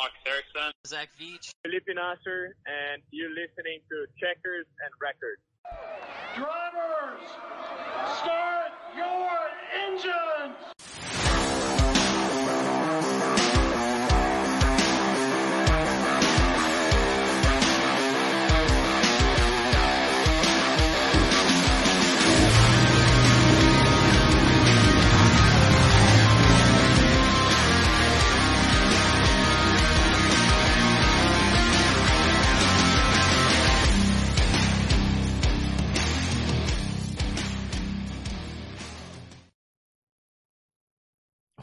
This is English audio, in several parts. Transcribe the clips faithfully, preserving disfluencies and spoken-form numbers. Mark Erickson, Zach Veach, Felipe Nasser, and you're listening to Checkers and Wreckers. Drivers, start your engines!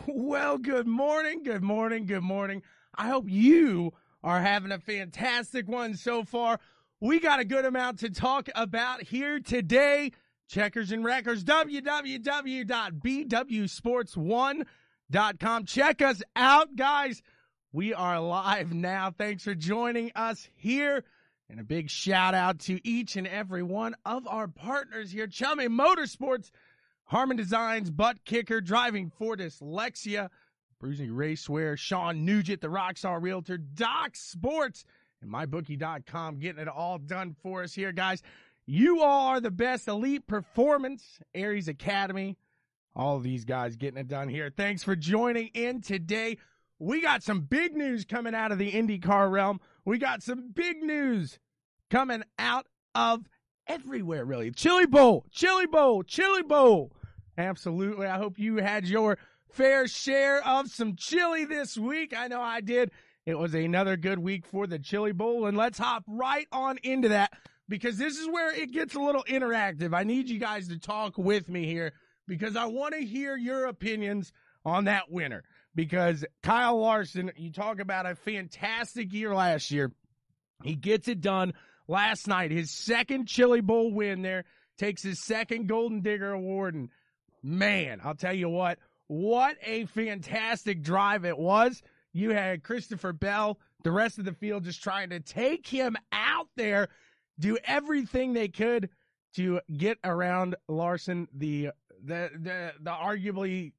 Well, good morning, good morning, good morning. I hope you are having a fantastic one so far. We got a good amount to talk about here today. Checkers and Wreckers, w w w dot b w sports one dot com. Check us out, guys. We are live now. Thanks for joining us here. And a big shout out to each and every one of our partners here. Chummy Motorsports, Harman Designs, Butt Kicker, Driving for Dyslexia, Bruising Racewear, Sean Nugent, The Rockstar Realtor, Doc Sports, and my bookie dot com getting it all done for us here, guys. You all are the best. Elite Performance, Aries Academy, all these guys getting it done here. Thanks for joining in today. We got some big news coming out of the IndyCar realm. We got some big news coming out of everywhere, really. Chili Bowl, Chili Bowl, Chili Bowl. Absolutely. I hope you had your fair share of some chili this week. I know I did. It was another good week for the Chili Bowl, and let's hop right on into that because this is where it gets a little interactive. I need you guys to talk with me here because I want to hear your opinions on that winner because Kyle Larson, you talk about a fantastic year last year. He gets it done last night. His second Chili Bowl win there, takes his second Golden Digger Award, and man, I'll tell you what, what a fantastic drive it was. You had Christopher Bell, the rest of the field just trying to take him out there, do everything they could to get around Larson, the the the, the arguably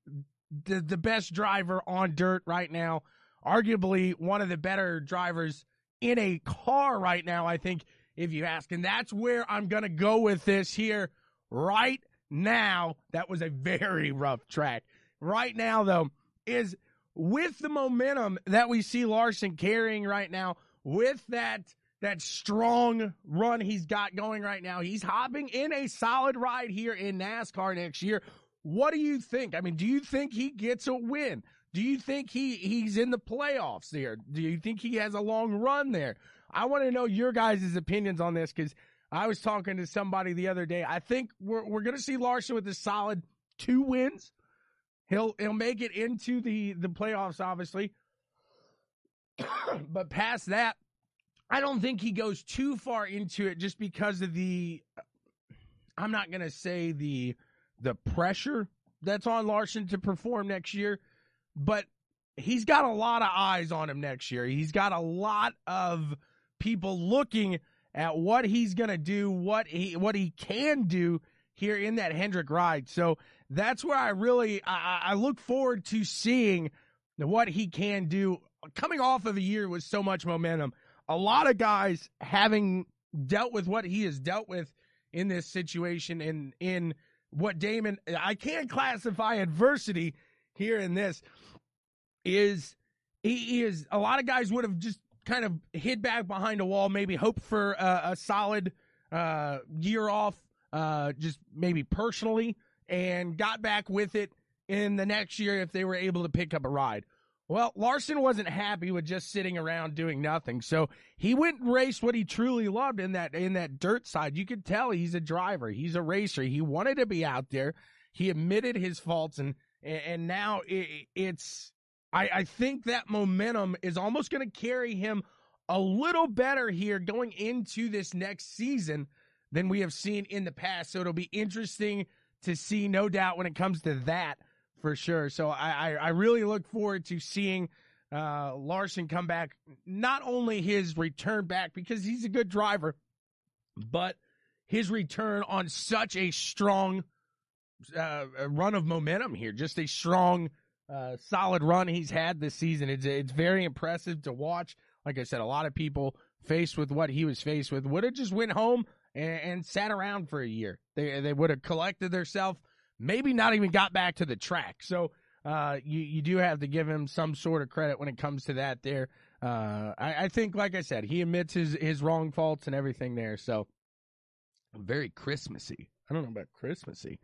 the, the best driver on dirt right now, arguably one of the better drivers in a car right now, I think, if you ask. And that's where I'm going to go with this here right now. That was a very rough track. Right now, though, is with the momentum that we see Larson carrying right now, with that that strong run he's got going right now, he's hopping in a solid ride here in NASCAR next year. What do you think? I mean, do you think he gets a win? Do you think he, he's in the playoffs there? Do you think he has a long run there? I want to know your guys' opinions on this because I was talking to somebody the other day. I think we're we're going to see Larson with a solid two wins. He'll he'll make it into the, the playoffs, obviously. But past that, I don't think he goes too far into it just because of the, I'm not going to say the the pressure that's on Larson to perform next year. But he's got a lot of eyes on him next year. He's got a lot of people looking at what he's going to do, what he what he can do here in that Hendrick ride. So that's where I really I, I look forward to seeing what he can do coming off of a year with so much momentum. A lot of guys having dealt with what he has dealt with in this situation and in what Damon, I can't classify adversity here in this, is he is a lot of guys would have just kind of hid back behind a wall, maybe hope for a, a solid uh, year off, uh, just maybe personally, and got back with it in the next year if they were able to pick up a ride. Well, Larson wasn't happy with just sitting around doing nothing, so he went and raced what he truly loved in that in that dirt side. You could tell he's a driver, he's a racer. He wanted to be out there. He admitted his faults, and and now it's, I, I think that momentum is almost going to carry him a little better here going into this next season than we have seen in the past. So it'll be interesting to see, no doubt, when it comes to that for sure. So I, I, I really look forward to seeing uh, Larson come back, not only his return back because he's a good driver, but his return on such a strong Uh, a run of momentum here, just a strong uh, solid run he's had this season. It's, it's very impressive to watch. Like I said, a lot of people faced with what he was faced with would have just went home and, and sat around for a year. They, they would have collected themselves, maybe not even got back to the track. So uh, you, you do have to give him some sort of credit when it comes to that there. Uh, I, I think, like I said, he admits his, his wrong faults and everything there. So very Christmassy. I don't know about Christmassy.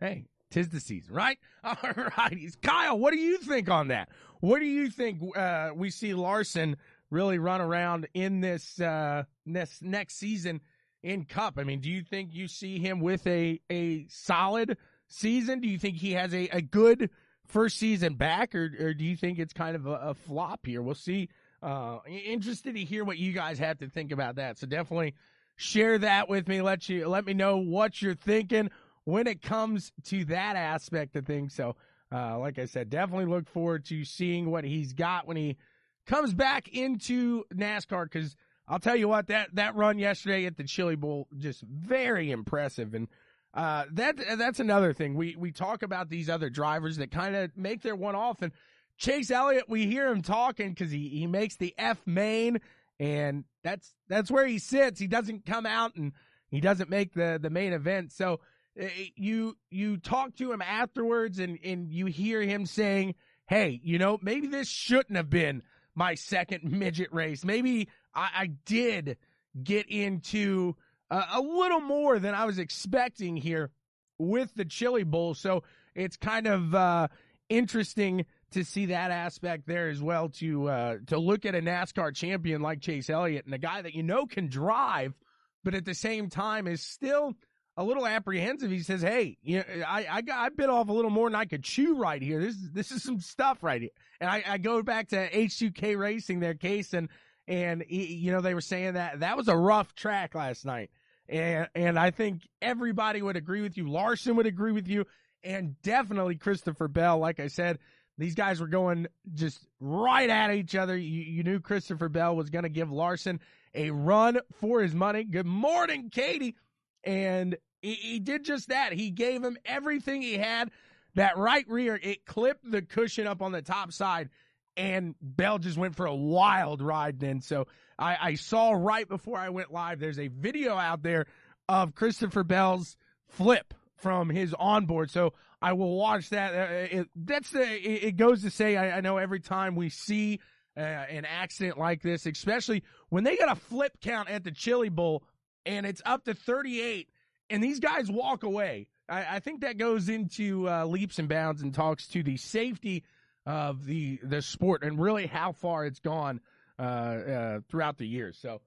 Hey, tis the season, right? All righties. Kyle, what do you think on that? What do you think uh, we see Larson really run around in this, uh, this next season in Cup? I mean, do you think you see him with a, a solid season? Do you think he has a, a good first season back, or, or do you think it's kind of a, a flop here? We'll see. Uh, interested to hear what you guys have to think about that. So definitely share that with me. Let you, let me know what you're thinking when it comes to that aspect of things. So, uh, like I said, definitely look forward to seeing what he's got when he comes back into NASCAR. 'Cause I'll tell you what, that, that run yesterday at the Chili Bowl, just very impressive. And, uh, that, that's another thing. We, we talk about these other drivers that kind of make their one off, and Chase Elliott, we hear him talking 'cause he, he makes the F main. And that's, that's where he sits. He doesn't come out and he doesn't make the, the main event. So it, you, you talk to him afterwards and, and you hear him saying, hey, you know, maybe this shouldn't have been my second midget race. Maybe I, I did get into uh, a little more than I was expecting here with the Chili Bowl. So it's kind of uh, interesting to see that aspect there as well, to uh, to look at a NASCAR champion like Chase Elliott and a guy that you know can drive, but at the same time is still a little apprehensive. He says, hey, you know, I, I, got, I bit off a little more than I could chew right here. This, this is some stuff right here. And I, I go back to H two K Racing, their case, and, and he, you know, they were saying that that was a rough track last night. And, and I think everybody would agree with you. Larson would agree with you, and definitely Christopher Bell. Like I said, these guys were going just right at each other. You, you knew Christopher Bell was going to give Larson a run for his money. Good morning, Katie. And he, he did just that. He gave him everything he had. That right rear, it clipped the cushion up on the top side, and Bell just went for a wild ride then. So I, I saw right before I went live, there's a video out there of Christopher Bell's flip from his onboard. So I will watch that. Uh, it, that's the, it, it goes to say, I, I know every time we see uh, an accident like this, especially when they got a flip count at the Chili Bowl and it's up to thirty-eight and these guys walk away. I, I think that goes into uh, leaps and bounds and talks to the safety of the, the sport and really how far it's gone uh, uh, throughout the years. So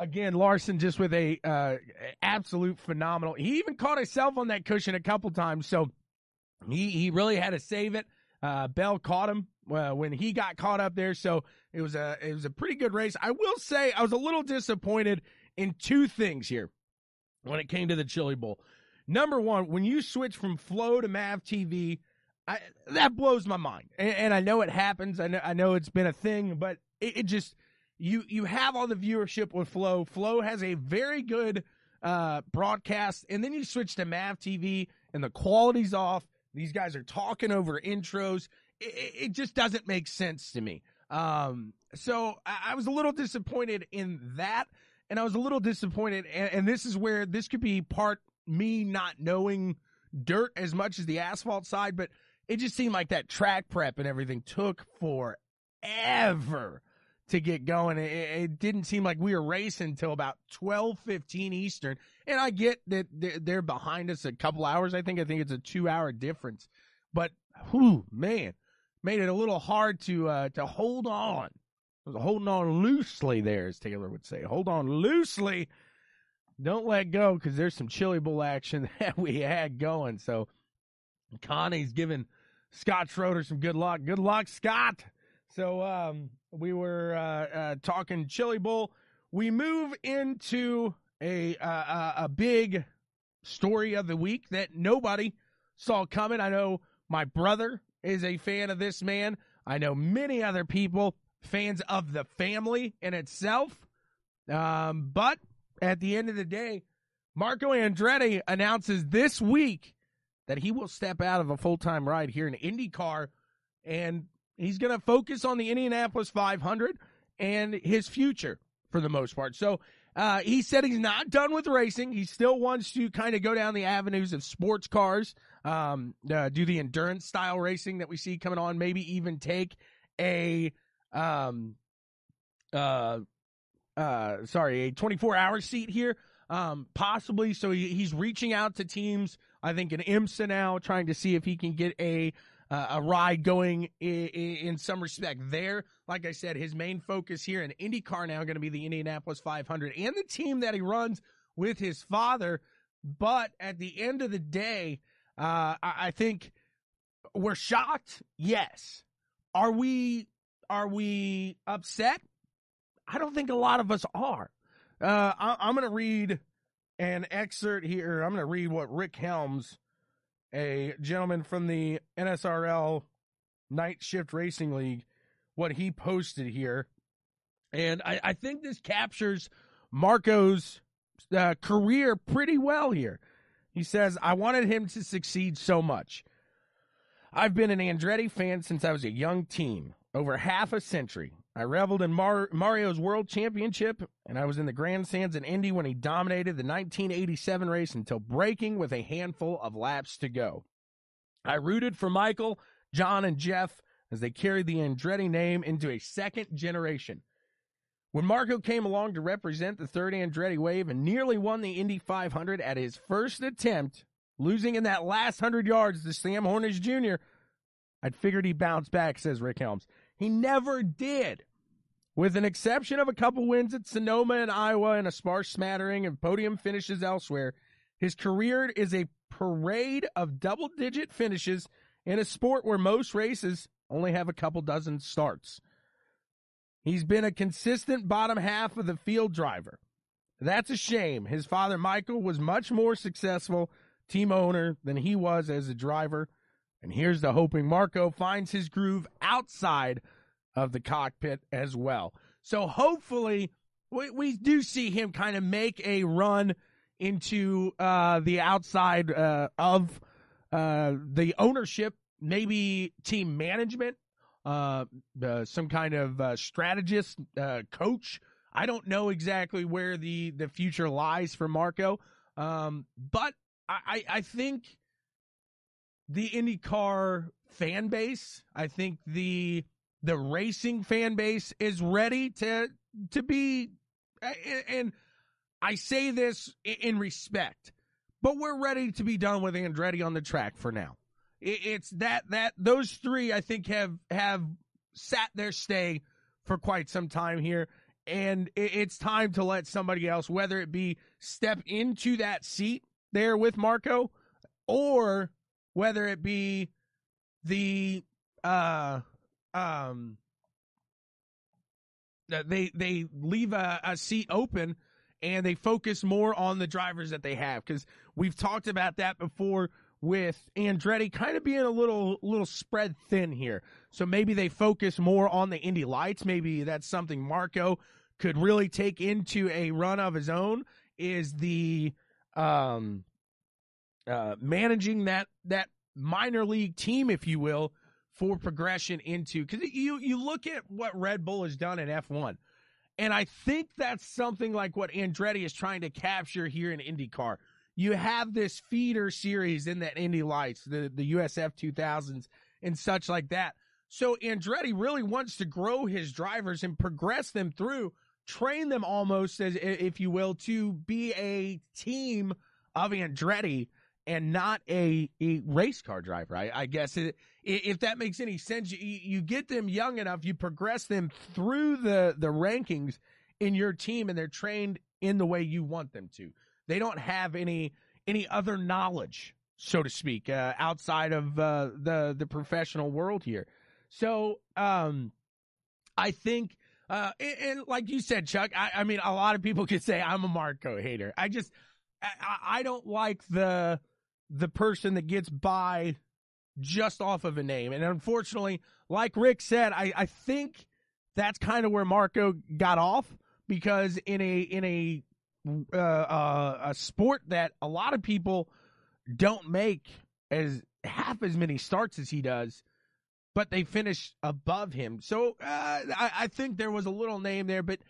again, Larson just with a uh, absolute phenomenal. He even caught himself on that cushion a couple times, so he he really had to save it. Uh, Bell caught him uh, when he got caught up there, so it was a it was a pretty good race. I will say I was a little disappointed in two things here when it came to the Chili Bowl. Number one, when you switch from Flow to M A V T V, I, that blows my mind, and, and I know it happens. I know I know it's been a thing, but it, it just. You you have all the viewership with Flow. Flow has a very good uh, broadcast, and then you switch to M A V T V, and the quality's off. These guys are talking over intros. It, it just doesn't make sense to me. Um, so I, I was a little disappointed in that, and I was a little disappointed, and, and this is where this could be part me not knowing dirt as much as the asphalt side, but it just seemed like that track prep and everything took forever to get going. It, it didn't seem like we were racing until about twelve fifteen Eastern. And I get that they're behind us a couple hours. I think, I think it's a two hour difference, but whew, man, made it a little hard to, uh, to hold on. I was holding on loosely there, as Taylor would say, hold on loosely. Don't let go. 'Cause there's some Chili Bowl action that we had going. So Connie's giving Scott Schroeder some good luck. Good luck, Scott. So, um, we were, uh, uh, talking Chili Bowl. We move into a, uh, a big story of the week that nobody saw coming. I know my brother is a fan of this man. I know many other people, fans of the family in itself. Um, but at the end of the day, Marco Andretti announces this week that he will step out of a full-time ride here in IndyCar, and he's going to focus on the Indianapolis five hundred and his future for the most part. So uh, he said he's not done with racing. He still wants to kind of go down the avenues of sports cars, um, uh, do the endurance-style racing that we see coming on, maybe even take a um, uh, uh, sorry, a twenty-four hour seat here. Um, possibly. So he, he's reaching out to teams, I think in IMSA now, trying to see if he can get a, uh, a ride going in, in some respect there. Like I said, his main focus here in IndyCar now going to be the Indianapolis five hundred and the team that he runs with his father. But at the end of the day, uh, I, I think we're shocked. Yes. Are we, are we upset? I don't think a lot of us are. Uh, I, I'm going to read an excerpt here. I'm going to read what Rick Helms, a gentleman from the N S R L Night Shift Racing League, what he posted here. And I, I think this captures Marco's uh, career pretty well here. He says, I wanted him to succeed so much. I've been an Andretti fan since I was a young teen, over half a century. I reveled in Mar- Mario's World Championship, and I was in the grandstands in Indy when he dominated the nineteen eighty-seven race until breaking with a handful of laps to go. I rooted for Michael, John, and Jeff as they carried the Andretti name into a second generation. When Marco came along to represent the third Andretti wave and nearly won the Indy five hundred at his first attempt, losing in that last one hundred yards to Sam Hornish Junior, I'd figured he'd bounce back, says Rick Helms. He never did. With an exception of a couple wins at Sonoma and Iowa and a sparse smattering of podium finishes elsewhere, his career is a parade of double-digit finishes in a sport where most races only have a couple dozen starts. He's been a consistent bottom half of the field driver. That's a shame. His father, Michael, was much more successful team owner than he was as a driver. And here's the hoping Marco finds his groove outside of the cockpit as well. So hopefully we, we do see him kind of make a run into uh, the outside uh, of uh, the ownership, maybe team management, uh, uh, some kind of uh, strategist, uh, coach. I don't know exactly where the, the future lies for Marco, um, but I, I think – the IndyCar fan base, I think the the racing fan base is ready to to be, and I say this in respect, but we're ready to be done with Andretti on the track for now. It's that that those three I think have have sat their stay for quite some time here, and it's time to let somebody else, whether it be step into that seat there with Marco, or whether it be the uh, um, they they leave a, a seat open and they focus more on the drivers that they have, because we've talked about that before with Andretti kind of being a little little spread thin here. So maybe they focus more on the Indy Lights. Maybe that's something Marco could really take into a run of his own. Is the um. Uh, managing that that minor league team, if you will, for progression into, because you you look at what Red Bull has done in F one, and I think that's something like what Andretti is trying to capture here in IndyCar. You have this feeder series in that Indy Lights, the the U S F two thousands and such like that. So Andretti really wants to grow his drivers and progress them through, train them almost, as if you will, to be a team of Andretti and not a, a race car driver, I, I guess. It, if that makes any sense, you, you get them young enough, you progress them through the, the rankings in your team, and they're trained in the way you want them to. They don't have any any other knowledge, so to speak, uh, outside of uh, the, the professional world here. So um, I think, uh, and, and like you said, Chuck, I, I mean, a lot of people could say I'm a Marco hater. I just, I, I don't like the... the person that gets by just off of a name. And unfortunately, like Rick said, I, I think that's kind of where Marco got off, because in a in a uh, uh, a sport that a lot of people don't make as half as many starts as he does, but they finish above him. So uh, I, I think there was a little name there, but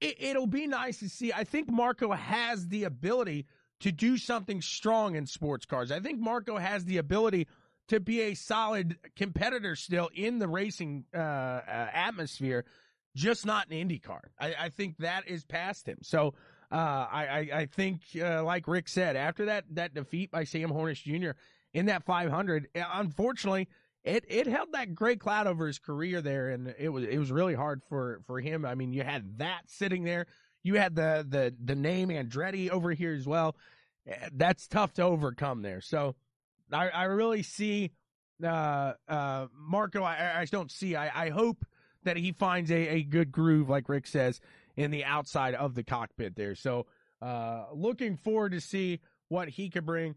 it, it'll be nice to see. I think Marco has the ability to do something strong in sports cars. I think Marco has the ability to be a solid competitor still in the racing uh, uh, atmosphere, just not in IndyCar. I, I think that is past him. So uh, I, I, I think, uh, like Rick said, after that that defeat by Sam Hornish Junior in that five hundred, unfortunately, it, it held that gray cloud over his career there, and it was it was really hard for, for him. I mean, you had that sitting there. You had the, the, the name Andretti over here as well. That's tough to overcome there. So I, I really see uh, uh, Marco. I, I don't see. I, I hope that he finds a, a good groove, like Rick says, in the outside of the cockpit there. So uh, looking forward to see what he could bring.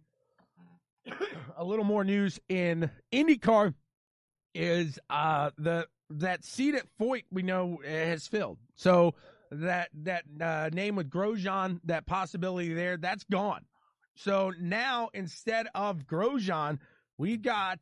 A little more news in IndyCar is uh, the that seat at Foyt we know has filled. So that that uh, name with Grosjean, that possibility there, that's gone. So now instead of Grosjean, we've got,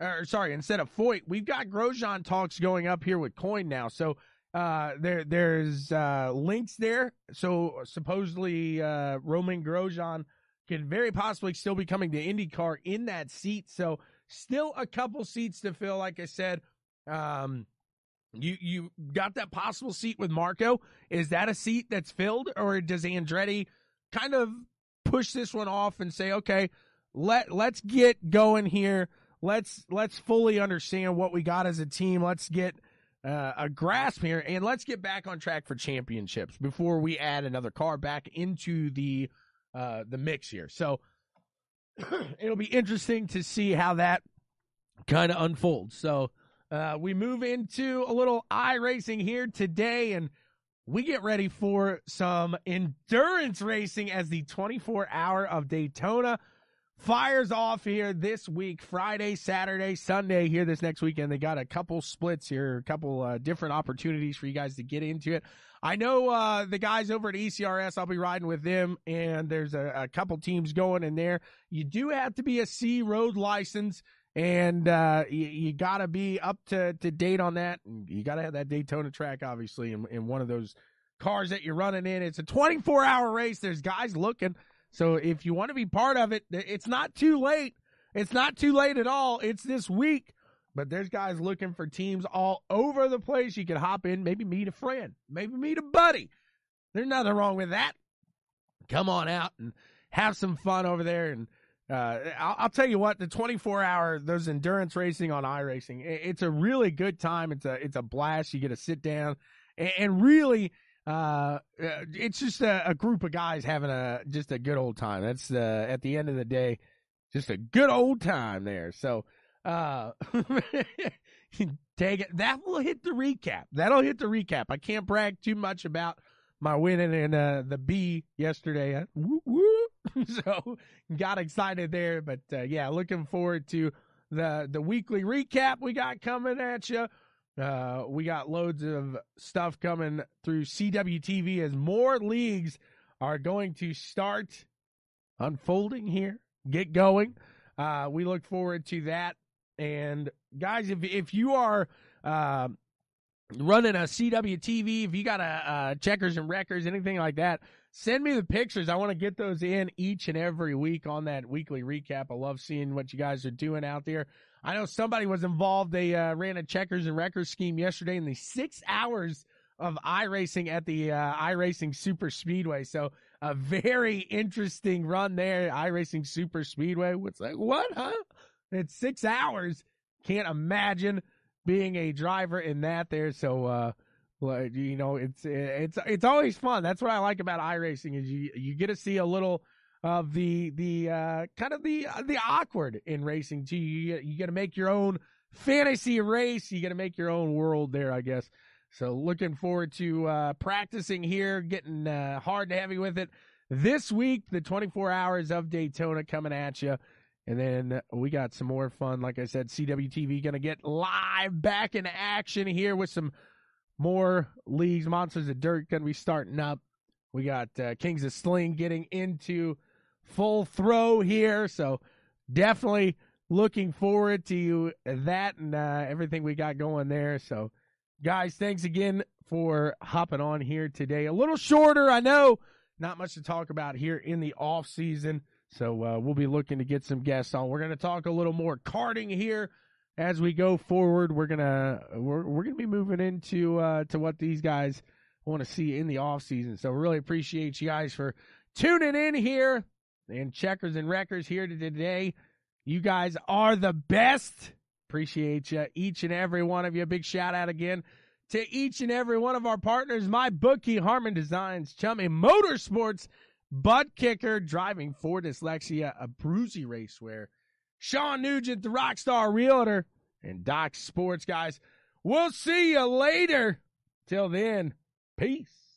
or sorry, instead of Foyt, we've got Grosjean talks going up here with Coyne now. So uh, there there's uh, links there. So supposedly uh, Romain Grosjean could very possibly still be coming to IndyCar in that seat. So still a couple seats to fill. Like I said, um, you you got that possible seat with Marco. Is that a seat that's filled, or does Andretti kind of push this one off and say, okay, let let's get going here. Let's let's fully understand what we got as a team. Let's get uh, a grasp here, and let's get back on track for championships before we add another car back into the uh, the mix here. So it'll be interesting to see how that kind of unfolds. So uh, we move into a little iRacing here today, and we get ready for some endurance racing as the twenty-four hour of Daytona fires off here this week, Friday, Saturday, Sunday here this next weekend. They got a couple splits here, a couple uh, different opportunities for you guys to get into it. I know uh, the guys over at E C R S, I'll be riding with them, and there's a, a couple teams going in there. You do have to be a C road license, and uh, you, you got to be up to, to date on that. You got to have that Daytona track, obviously, in, in one of those cars that you're running in. It's a twenty-four hour race. There's guys looking. So if you want to be part of it, it's not too late. It's not too late at all. It's this week. But there's guys looking for teams all over the place. You can hop in, maybe meet a friend, maybe meet a buddy. There's nothing wrong with that. Come on out and have some fun over there. And Uh, I'll, I'll tell you what, the twenty-four hour, those endurance racing on iRacing, it, it's a really good time. It's a, it's a blast. You get to sit down and, and really, uh, it's just a, a group of guys having a, just a good old time. That's, uh, at the end of the day, just a good old time there. So, uh, take it. That will hit the recap. That'll hit the recap. I can't brag too much about my winning in, uh, the B yesterday. I, woo, woo. So got excited there, but uh, yeah, looking forward to the the weekly recap we got coming at you. Uh, we got loads of stuff coming through C W T V as more leagues are going to start unfolding here, get going. Uh, we look forward to that. And guys, if if you are uh, running a C W T V, if you got a, a Checkers and Wreckers, anything like that, send me the pictures. I want to get those in each and every week on that weekly recap. I love seeing what you guys are doing out there. I know somebody was involved. They uh, ran a Checkers and Wreckers scheme yesterday in the six hours of iRacing at the uh, iRacing Super Speedway. So a very interesting run there, iRacing Super Speedway. It's like, what, huh? It's six hours. Can't imagine being a driver in that there. So, uh, you know, it's it's it's always fun. That's what I like about iRacing is you you get to see a little of the the uh, kind of the the awkward in racing too. You you got to make your own fantasy race. You got to make your own world there, I guess. So looking forward to uh, practicing here, getting uh, hard and heavy with it this week. The twenty-four hours of Daytona coming at you, and then we got some more fun. Like I said, C W T V gonna get live back in action here with some more leagues. Monsters of Dirt going to be starting up. We got uh, Kings of Sling getting into full throw here. So definitely looking forward to that and uh, everything we got going there. So, guys, thanks again for hopping on here today. A little shorter, I know. Not much to talk about here in the off season. So uh, we'll be looking to get some guests on. We're going to talk a little more karting here as we go forward. We're gonna we're we're gonna be moving into uh, to what these guys want to see in the off season. So really appreciate you guys for tuning in here and Checkers and Wreckers here today. You guys are the best. Appreciate you, each and every one of you. Big shout out again to each and every one of our partners: MyBookie, Harman Designs, Chummy Motorsports, Butt Kicker, Driving for Dyslexia, a Bruising Racewear, Sean Nugent, The Rockstar Realtor, and Doc Sports. Guys, we'll see you later. Till then, peace.